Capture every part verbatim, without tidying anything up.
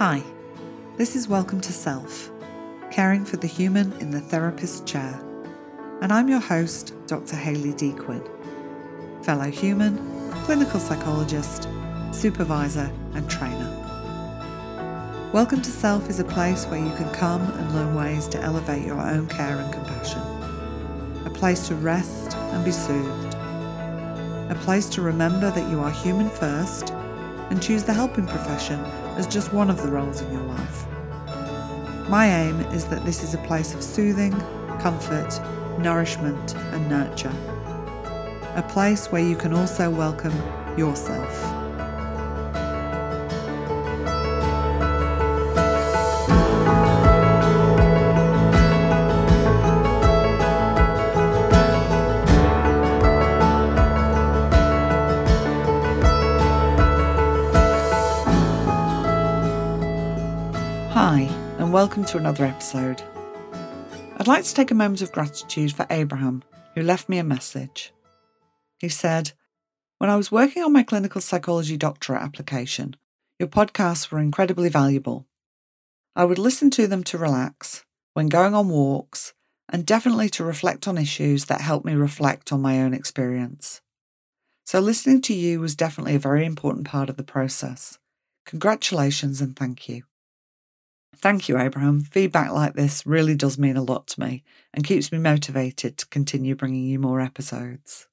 Hi, this is Welcome to Self, caring for the human in the therapist chair, and I'm your host, Doctor Hayley D Quinn, fellow human, clinical psychologist, supervisor and trainer. Welcome to Self is a place where you can come and learn ways to elevate your own care and compassion, a place to rest and be soothed, a place to remember that you are human first and choose the helping profession as just one of the roles in your life. My aim is that this is a place of soothing, comfort, nourishment and nurture. A place where you can also welcome yourself. Welcome to another episode. I'd like to take a moment of gratitude for Abraham, who left me a message. He said, "When I was working on my clinical psychology doctorate application, your podcasts were incredibly valuable. I would listen to them to relax, when going on walks, and definitely to reflect on issues that helped me reflect on my own experience. So listening to you was definitely a very important part of the process. Congratulations and thank you." Thank you, Abraham. Feedback like this really does mean a lot to me and keeps me motivated to continue bringing you more episodes.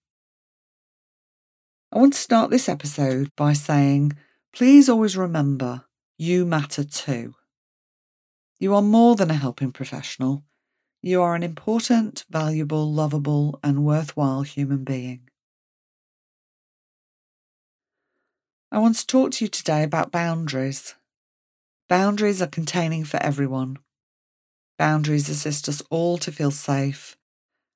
I want to start this episode by saying, please always remember, you matter too. You are more than a helping professional. You are an important, valuable, lovable, and worthwhile human being. I want to talk to you today about boundaries. Boundaries are containing for everyone. Boundaries assist us all to feel safe,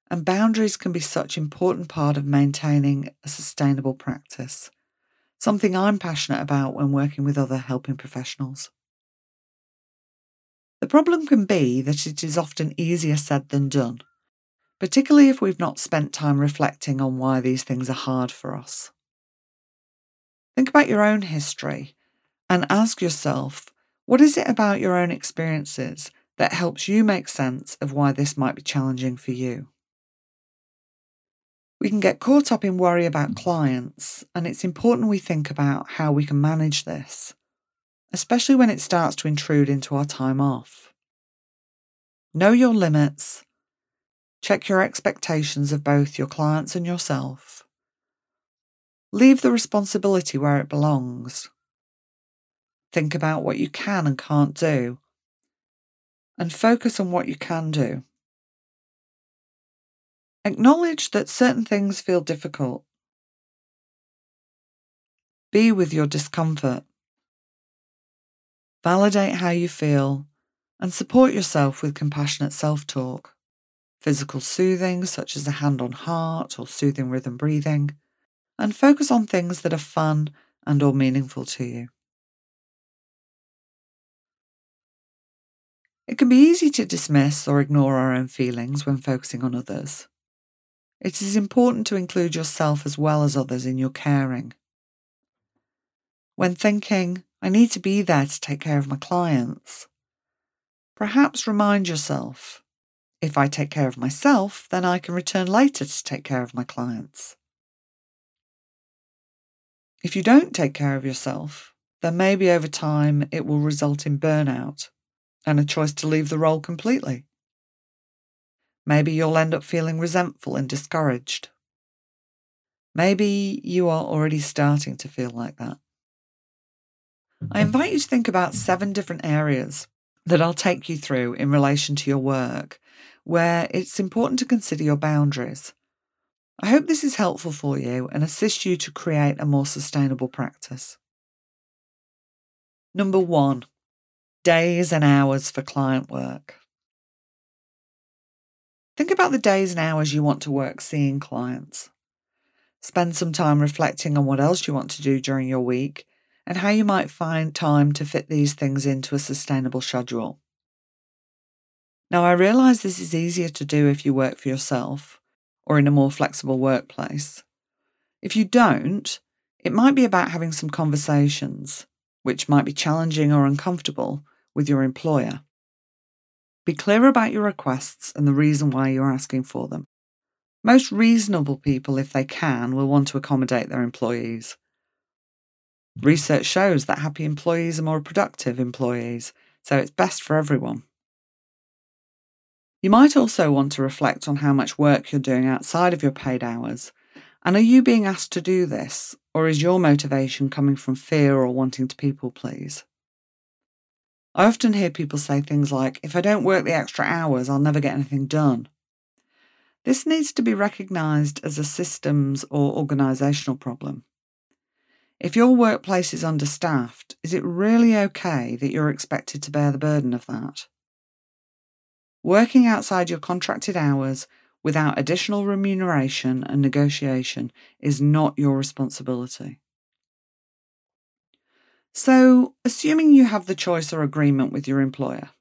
and boundaries can be such an important part of maintaining a sustainable practice, something I'm passionate about when working with other helping professionals. The problem can be that it is often easier said than done, particularly if we've not spent time reflecting on why these things are hard for us. Think about your own history and ask yourself, what is it about your own experiences that helps you make sense of why this might be challenging for you? We can get caught up in worry about clients, and it's important we think about how we can manage this, especially when it starts to intrude into our time off. Know your limits, check your expectations of both your clients and yourself. Leave the responsibility where it belongs. Think about what you can and can't do, and focus on what you can do. Acknowledge that certain things feel difficult. Be with your discomfort. Validate how you feel and support yourself with compassionate self-talk, physical soothing such as a hand on heart or soothing rhythm breathing, and focus on things that are fun and or meaningful to you. It can be easy to dismiss or ignore our own feelings when focusing on others. It is important to include yourself as well as others in your caring. When thinking, I need to be there to take care of my clients, perhaps remind yourself, if I take care of myself, then I can return later to take care of my clients. If you don't take care of yourself, then maybe over time it will result in burnout and a choice to leave the role completely. Maybe you'll end up feeling resentful and discouraged. Maybe you are already starting to feel like that. I invite you to think about seven different areas that I'll take you through in relation to your work, where it's important to consider your boundaries. I hope this is helpful for you and assists you to create a more sustainable practice. Number one. Days and hours for client work. Think about the days and hours you want to work seeing clients. Spend some time reflecting on what else you want to do during your week and how you might find time to fit these things into a sustainable schedule. Now, I realise this is easier to do if you work for yourself or in a more flexible workplace. If you don't, it might be about having some conversations, which might be challenging or uncomfortable, with your employer. Be clear about your requests and the reason why you're asking for them. Most reasonable people, if they can, will want to accommodate their employees. Research shows that happy employees are more productive employees, so it's best for everyone. You might also want to reflect on how much work you're doing outside of your paid hours. And are you being asked to do this, or is your motivation coming from fear or wanting to people please? I often hear people say things like, if I don't work the extra hours, I'll never get anything done. This needs to be recognised as a systems or organisational problem. If your workplace is understaffed, is it really okay that you're expected to bear the burden of that? Working outside your contracted hours without additional remuneration and negotiation is not your responsibility. So, assuming you have the choice or agreement with your employer,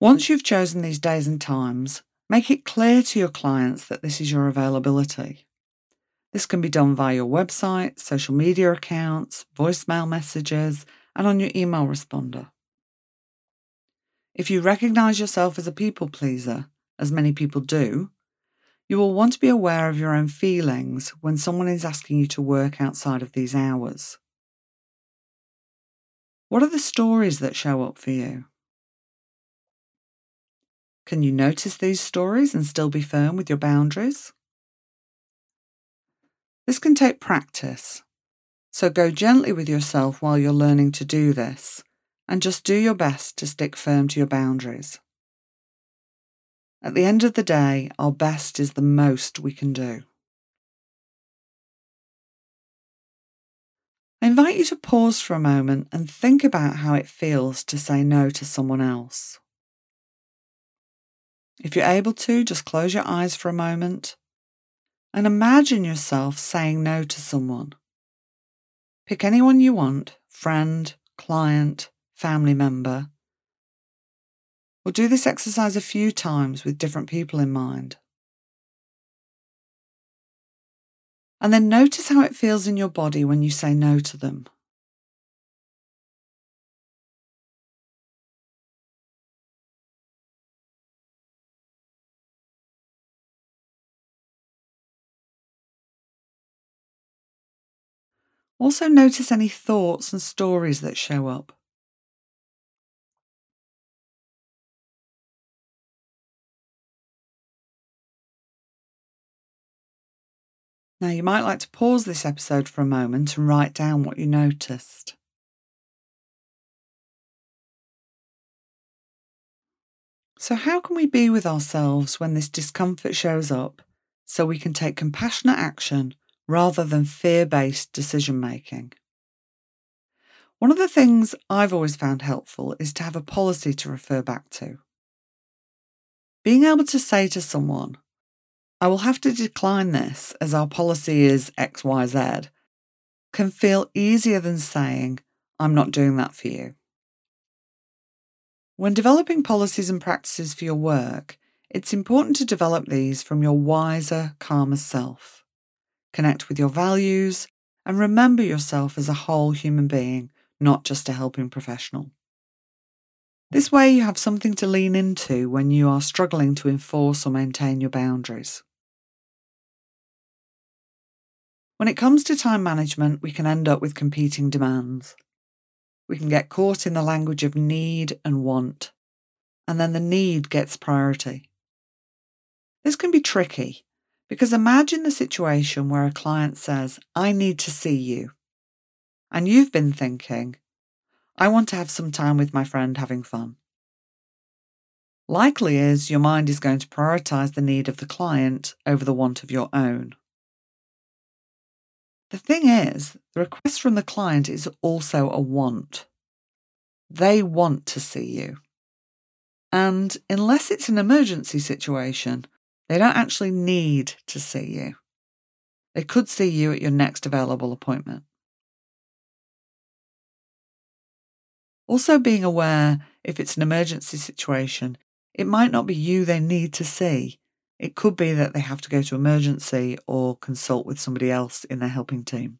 once you've chosen these days and times, make it clear to your clients that this is your availability. This can be done via your website, social media accounts, voicemail messages, and on your email responder. If you recognise yourself as a people pleaser, as many people do, you will want to be aware of your own feelings when someone is asking you to work outside of these hours. What are the stories that show up for you? Can you notice these stories and still be firm with your boundaries? This can take practice, so go gently with yourself while you're learning to do this, and just do your best to stick firm to your boundaries. At the end of the day, our best is the most we can do. I invite you to pause for a moment and think about how it feels to say no to someone else. If you're able to, just close your eyes for a moment and imagine yourself saying no to someone. Pick anyone you want, friend, client, family member. Or do this exercise a few times with different people in mind. And then notice how it feels in your body when you say no to them. Also notice any thoughts and stories that show up. Now, you might like to pause this episode for a moment and write down what you noticed. So, how can we be with ourselves when this discomfort shows up so we can take compassionate action rather than fear-based decision-making? One of the things I've always found helpful is to have a policy to refer back to. Being able to say to someone, I will have to decline this as our policy is X Y Z, can feel easier than saying, I'm not doing that for you. When developing policies and practices for your work, it's important to develop these from your wiser, calmer self. Connect with your values and remember yourself as a whole human being, not just a helping professional. This way you have something to lean into when you are struggling to enforce or maintain your boundaries. When it comes to time management, we can end up with competing demands. We can get caught in the language of need and want, and then the need gets priority. This can be tricky, because imagine the situation where a client says, I need to see you. And you've been thinking, I want to have some time with my friend having fun. Likely is your mind is going to prioritise the need of the client over the want of your own. The thing is, the request from the client is also a want. They want to see you. And unless it's an emergency situation, they don't actually need to see you. They could see you at your next available appointment. Also being aware, if it's an emergency situation, it might not be you they need to see. It could be that they have to go to emergency or consult with somebody else in their helping team.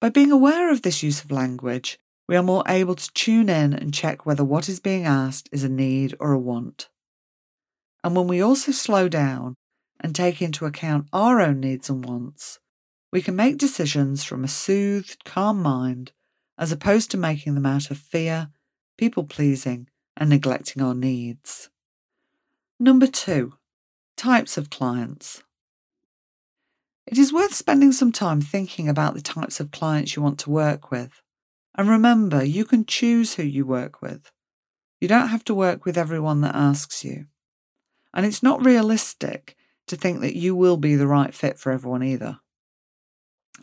By being aware of this use of language, we are more able to tune in and check whether what is being asked is a need or a want. And when we also slow down and take into account our own needs and wants, we can make decisions from a soothed, calm mind, as opposed to making them out of fear, people-pleasing, and neglecting our needs. Number two, types of clients. It is worth spending some time thinking about the types of clients you want to work with. And remember, you can choose who you work with. You don't have to work with everyone that asks you. And it's not realistic to think that you will be the right fit for everyone either.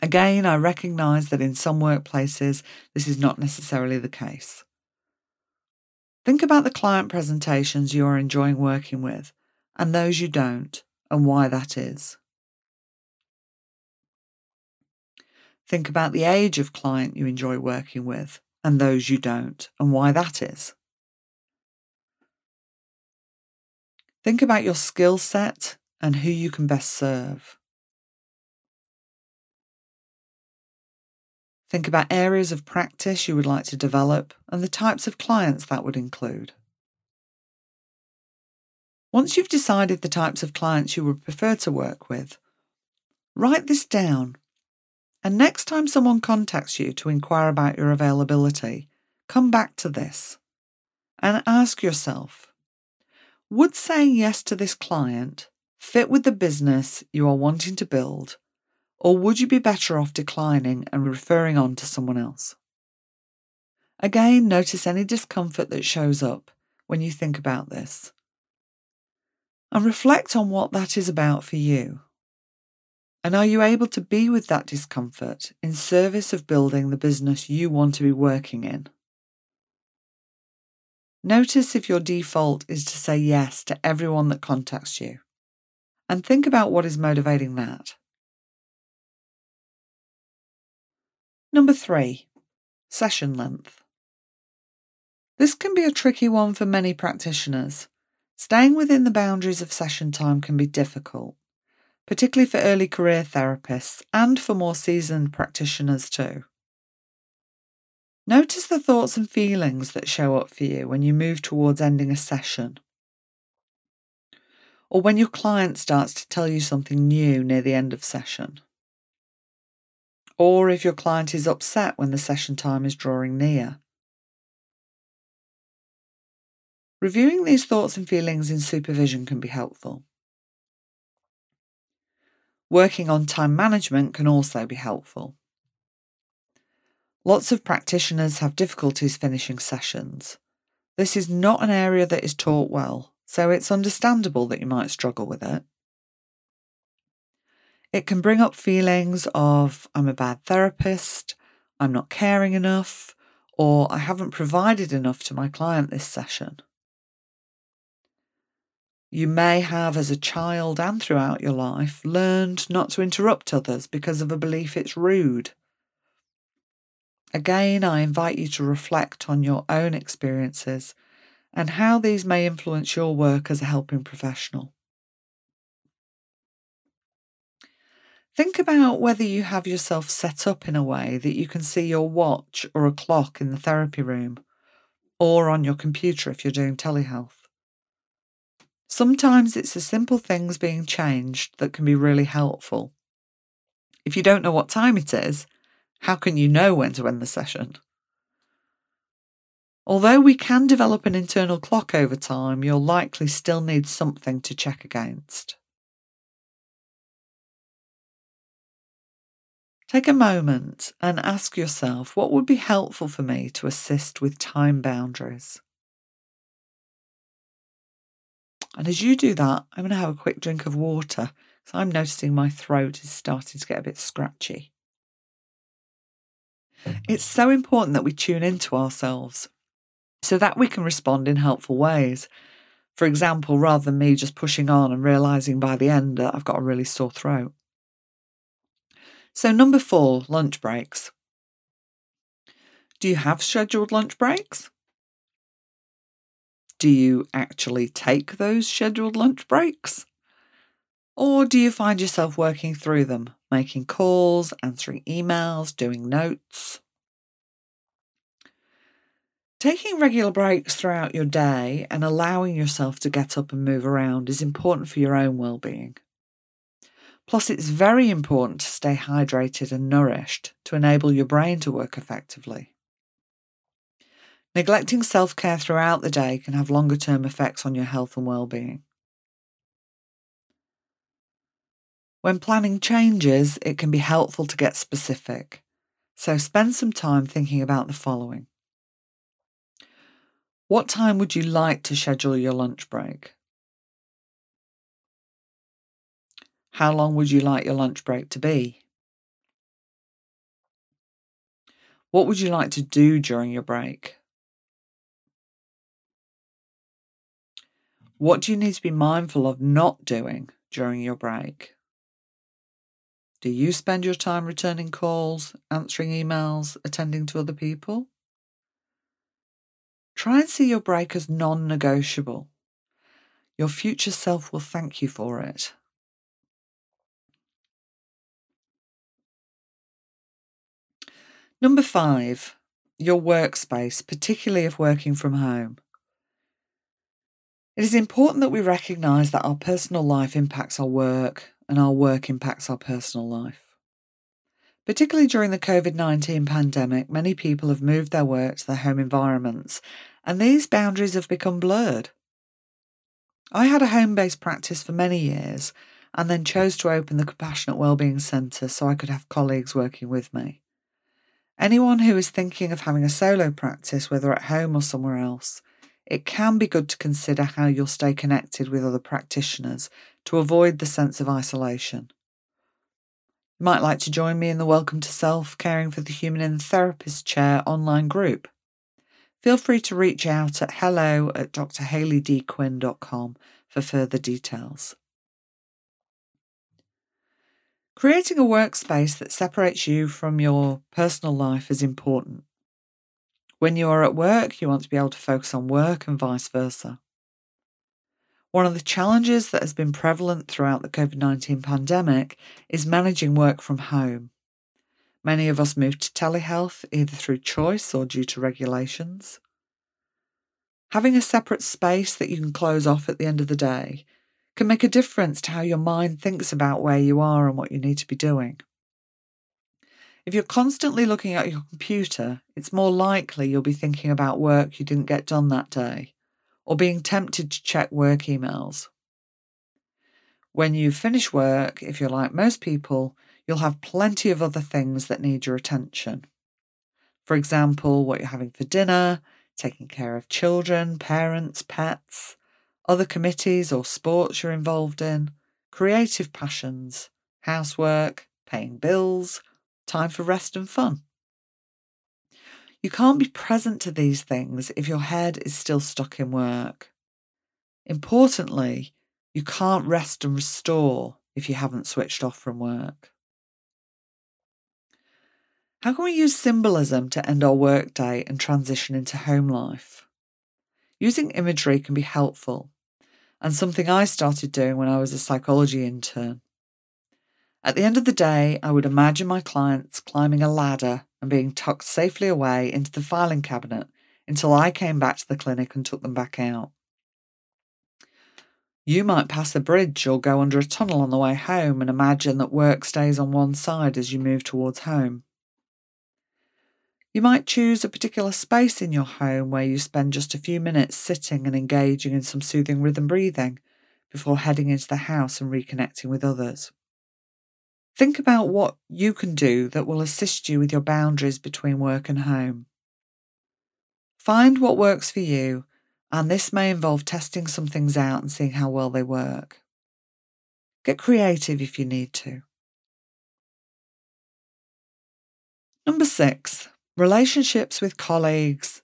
Again, I recognise that in some workplaces, this is not necessarily the case. Think about the client presentations you are enjoying working with and those you don't, and why that is. Think about the age of client you enjoy working with and those you don't, and why that is. Think about your skill set and who you can best serve. Think about areas of practice you would like to develop and the types of clients that would include. Once you've decided the types of clients you would prefer to work with, write this down. And next time someone contacts you to inquire about your availability, come back to this and ask yourself, would saying yes to this client fit with the business you are wanting to build, or would you be better off declining and referring on to someone else? Again, notice any discomfort that shows up when you think about this, and reflect on what that is about for you. And are you able to be with that discomfort in service of building the business you want to be working in? Notice if your default is to say yes to everyone that contacts you, and think about what is motivating that. Number three, session length. This can be a tricky one for many practitioners. Staying within the boundaries of session time can be difficult, particularly for early career therapists and for more seasoned practitioners too. Notice the thoughts and feelings that show up for you when you move towards ending a session, or when your client starts to tell you something new near the end of session, or if your client is upset when the session time is drawing near. Reviewing these thoughts and feelings in supervision can be helpful. Working on time management can also be helpful. Lots of practitioners have difficulties finishing sessions. This is not an area that is taught well, so it's understandable that you might struggle with it. It can bring up feelings of, I'm a bad therapist, I'm not caring enough, or I haven't provided enough to my client this session. You may have, as a child and throughout your life, learned not to interrupt others because of a belief it's rude. Again, I invite you to reflect on your own experiences and how these may influence your work as a helping professional. Think about whether you have yourself set up in a way that you can see your watch or a clock in the therapy room, or on your computer if you're doing telehealth. Sometimes it's the simple things being changed that can be really helpful. If you don't know what time it is, how can you know when to end the session? Although we can develop an internal clock over time, you'll likely still need something to check against. Take a moment and ask yourself, what would be helpful for me to assist with time boundaries? And as you do that, I'm going to have a quick drink of water because I'm noticing my throat is starting to get a bit scratchy. It's so important that we tune into ourselves so that we can respond in helpful ways. For example, rather than me just pushing on and realising by the end that I've got a really sore throat. So number four, lunch breaks. Do you have scheduled lunch breaks? Do you actually take those scheduled lunch breaks? Or do you find yourself working through them, making calls, answering emails, doing notes? Taking regular breaks throughout your day and allowing yourself to get up and move around is important for your own well-being. Plus, it's very important to stay hydrated and nourished to enable your brain to work effectively. Neglecting self-care throughout the day can have longer-term effects on your health and well-being. When planning changes, it can be helpful to get specific. So spend some time thinking about the following. What time would you like to schedule your lunch break? How long would you like your lunch break to be? What would you like to do during your break? What do you need to be mindful of not doing during your break? Do you spend your time returning calls, answering emails, attending to other people? Try and see your break as non-negotiable. Your future self will thank you for it. Number five, your workspace, particularly if working from home. It is important that we recognise that our personal life impacts our work and our work impacts our personal life. Particularly during the covid nineteen pandemic, many people have moved their work to their home environments, and these boundaries have become blurred. I had a home-based practice for many years and then chose to open the Compassionate Wellbeing Centre so I could have colleagues working with me. Anyone who is thinking of having a solo practice, whether at home or somewhere else, it can be good to consider how you'll stay connected with other practitioners to avoid the sense of isolation. You might like to join me in the Welcome to Self, Caring for the Human in the Therapist Chair online group. Feel free to reach out at hello at dr hayley d quinn dot com for further details. Creating a workspace that separates you from your personal life is important. When you are at work, you want to be able to focus on work and vice versa. One of the challenges that has been prevalent throughout the covid nineteen pandemic is managing work from home. Many of us moved to telehealth either through choice or due to regulations. Having a separate space that you can close off at the end of the day can make a difference to how your mind thinks about where you are and what you need to be doing. If you're constantly looking at your computer, it's more likely you'll be thinking about work you didn't get done that day, or being tempted to check work emails. When you finish work, if you're like most people, you'll have plenty of other things that need your attention. For example, what you're having for dinner, taking care of children, parents, pets, other committees or sports you're involved in, creative passions, housework, paying bills, time for rest and fun. You can't be present to these things if your head is still stuck in work. Importantly, you can't rest and restore if you haven't switched off from work. How can we use symbolism to end our workday and transition into home life? Using imagery can be helpful, and something I started doing when I was a psychology intern. At the end of the day, I would imagine my clients climbing a ladder and being tucked safely away into the filing cabinet until I came back to the clinic and took them back out. You might pass a bridge or go under a tunnel on the way home and imagine that work stays on one side as you move towards home. You might choose a particular space in your home where you spend just a few minutes sitting and engaging in some soothing rhythm breathing before heading into the house and reconnecting with others. Think about what you can do that will assist you with your boundaries between work and home. Find what works for you, and this may involve testing some things out and seeing how well they work. Get creative if you need to. Number six, relationships with colleagues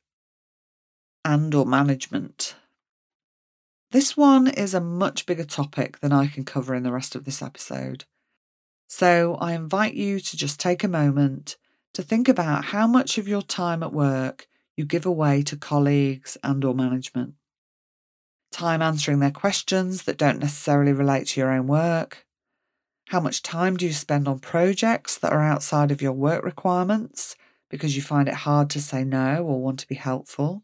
and or management. This one is a much bigger topic than I can cover in the rest of this episode. So I invite you to just take a moment to think about how much of your time at work you give away to colleagues and or management. Time answering their questions that don't necessarily relate to your own work, How much time do you spend on projects that are outside of your work requirements because you find it hard to say no or want to be helpful?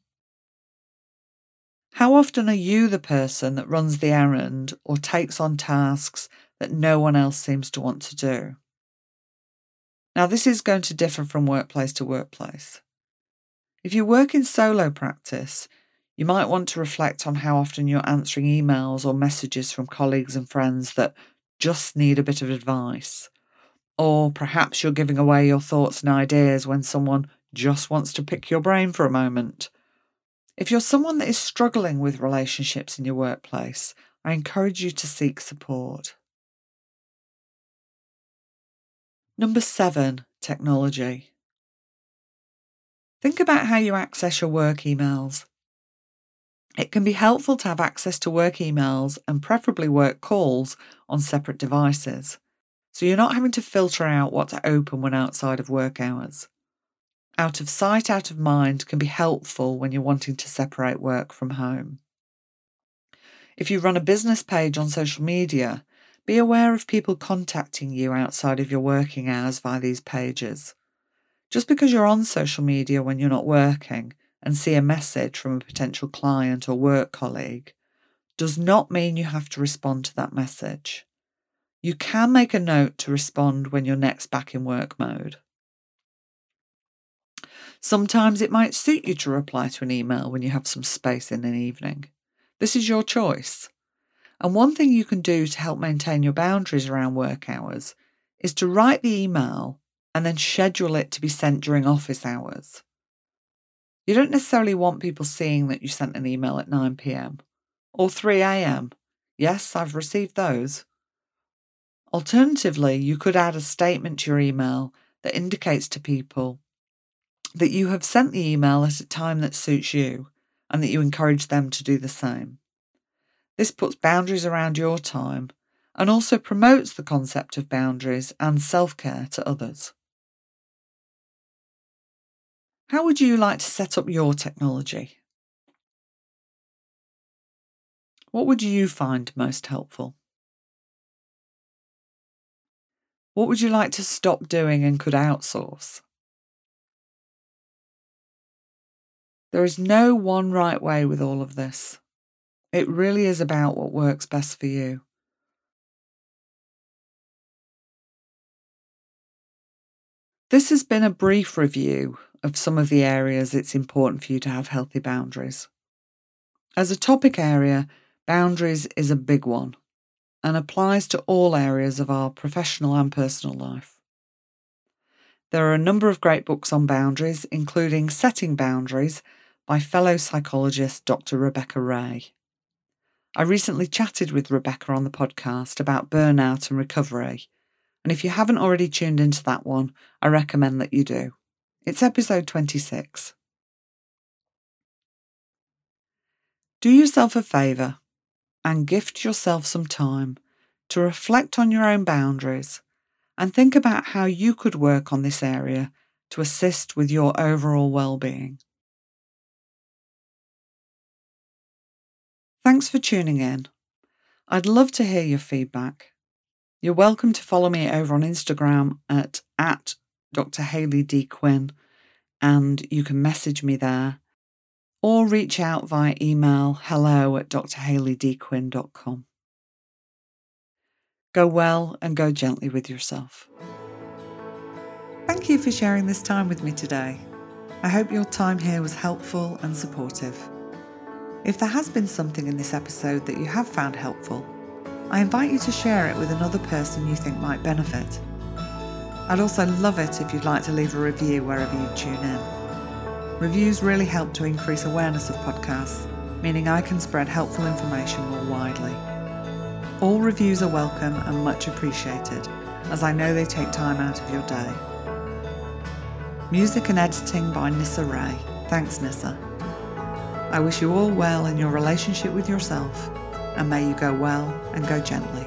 How often are you the person that runs the errand or takes on tasks that no one else seems to want to do? Now, this is going to differ from workplace to workplace. If you work in solo practice, you might want to reflect on how often you're answering emails or messages from colleagues and friends that just need a bit of advice. Or perhaps you're giving away your thoughts and ideas when someone just wants to pick your brain for a moment. If you're someone that is struggling with relationships in your workplace, I encourage you to seek support. Number seven, technology. Think about how you access your work emails. It can be helpful to have access to work emails and preferably work calls on separate devices, so you're not having to filter out what to open when outside of work hours. Out of sight, out of mind can be helpful when you're wanting to separate work from home. If you run a business page on social media, be aware of people contacting you outside of your working hours via these pages. Just because you're on social media when you're not working and see a message from a potential client or work colleague does not mean you have to respond to that message. You can make a note to respond when you're next back in work mode. Sometimes it might suit you to reply to an email when you have some space in an evening. This is your choice. And one thing you can do to help maintain your boundaries around work hours is to write the email and then schedule it to be sent during office hours. You don't necessarily want people seeing that you sent an email at nine p.m. or three a.m. Yes, I've received those. Alternatively, you could add a statement to your email that indicates to people that you have sent the email at a time that suits you and that you encourage them to do the same. This puts boundaries around your time and also promotes the concept of boundaries and self-care to others. How would you like to set up your technology? What would you find most helpful? What would you like to stop doing and could outsource? There is no one right way with all of this. It really is about what works best for you. This has been a brief review of some of the areas it's important for you to have healthy boundaries. As a topic area, boundaries is a big one and applies to all areas of our professional and personal life. There are a number of great books on boundaries, including Setting Boundaries by fellow psychologist Doctor Rebecca Ray. I recently chatted with Rebecca on the podcast about burnout and recovery, and if you haven't already tuned into that one, I recommend that you do. It's episode twenty-six. Do yourself a favour and gift yourself some time to reflect on your own boundaries and think about how you could work on this area to assist with your overall well-being. Thanks for tuning in. I'd love to hear your feedback. You're welcome to follow me over on Instagram at, at Doctor Hayley D Quinn, and you can message me there or reach out via email hello at d r haley d quinn dot com. Go well and go gently with yourself. Thank you for sharing this time with me today. I hope your time here was helpful and supportive. If there has been something in this episode that you have found helpful, I invite you to share it with another person you think might benefit. I'd also love it if you'd like to leave a review wherever you tune in. Reviews really help to increase awareness of podcasts, meaning I can spread helpful information more widely. All reviews are welcome and much appreciated, as I know they take time out of your day. Music and editing by Nyssa Ray. Thanks, Nyssa. I wish you all well in your relationship with yourself, and may you go well and go gently.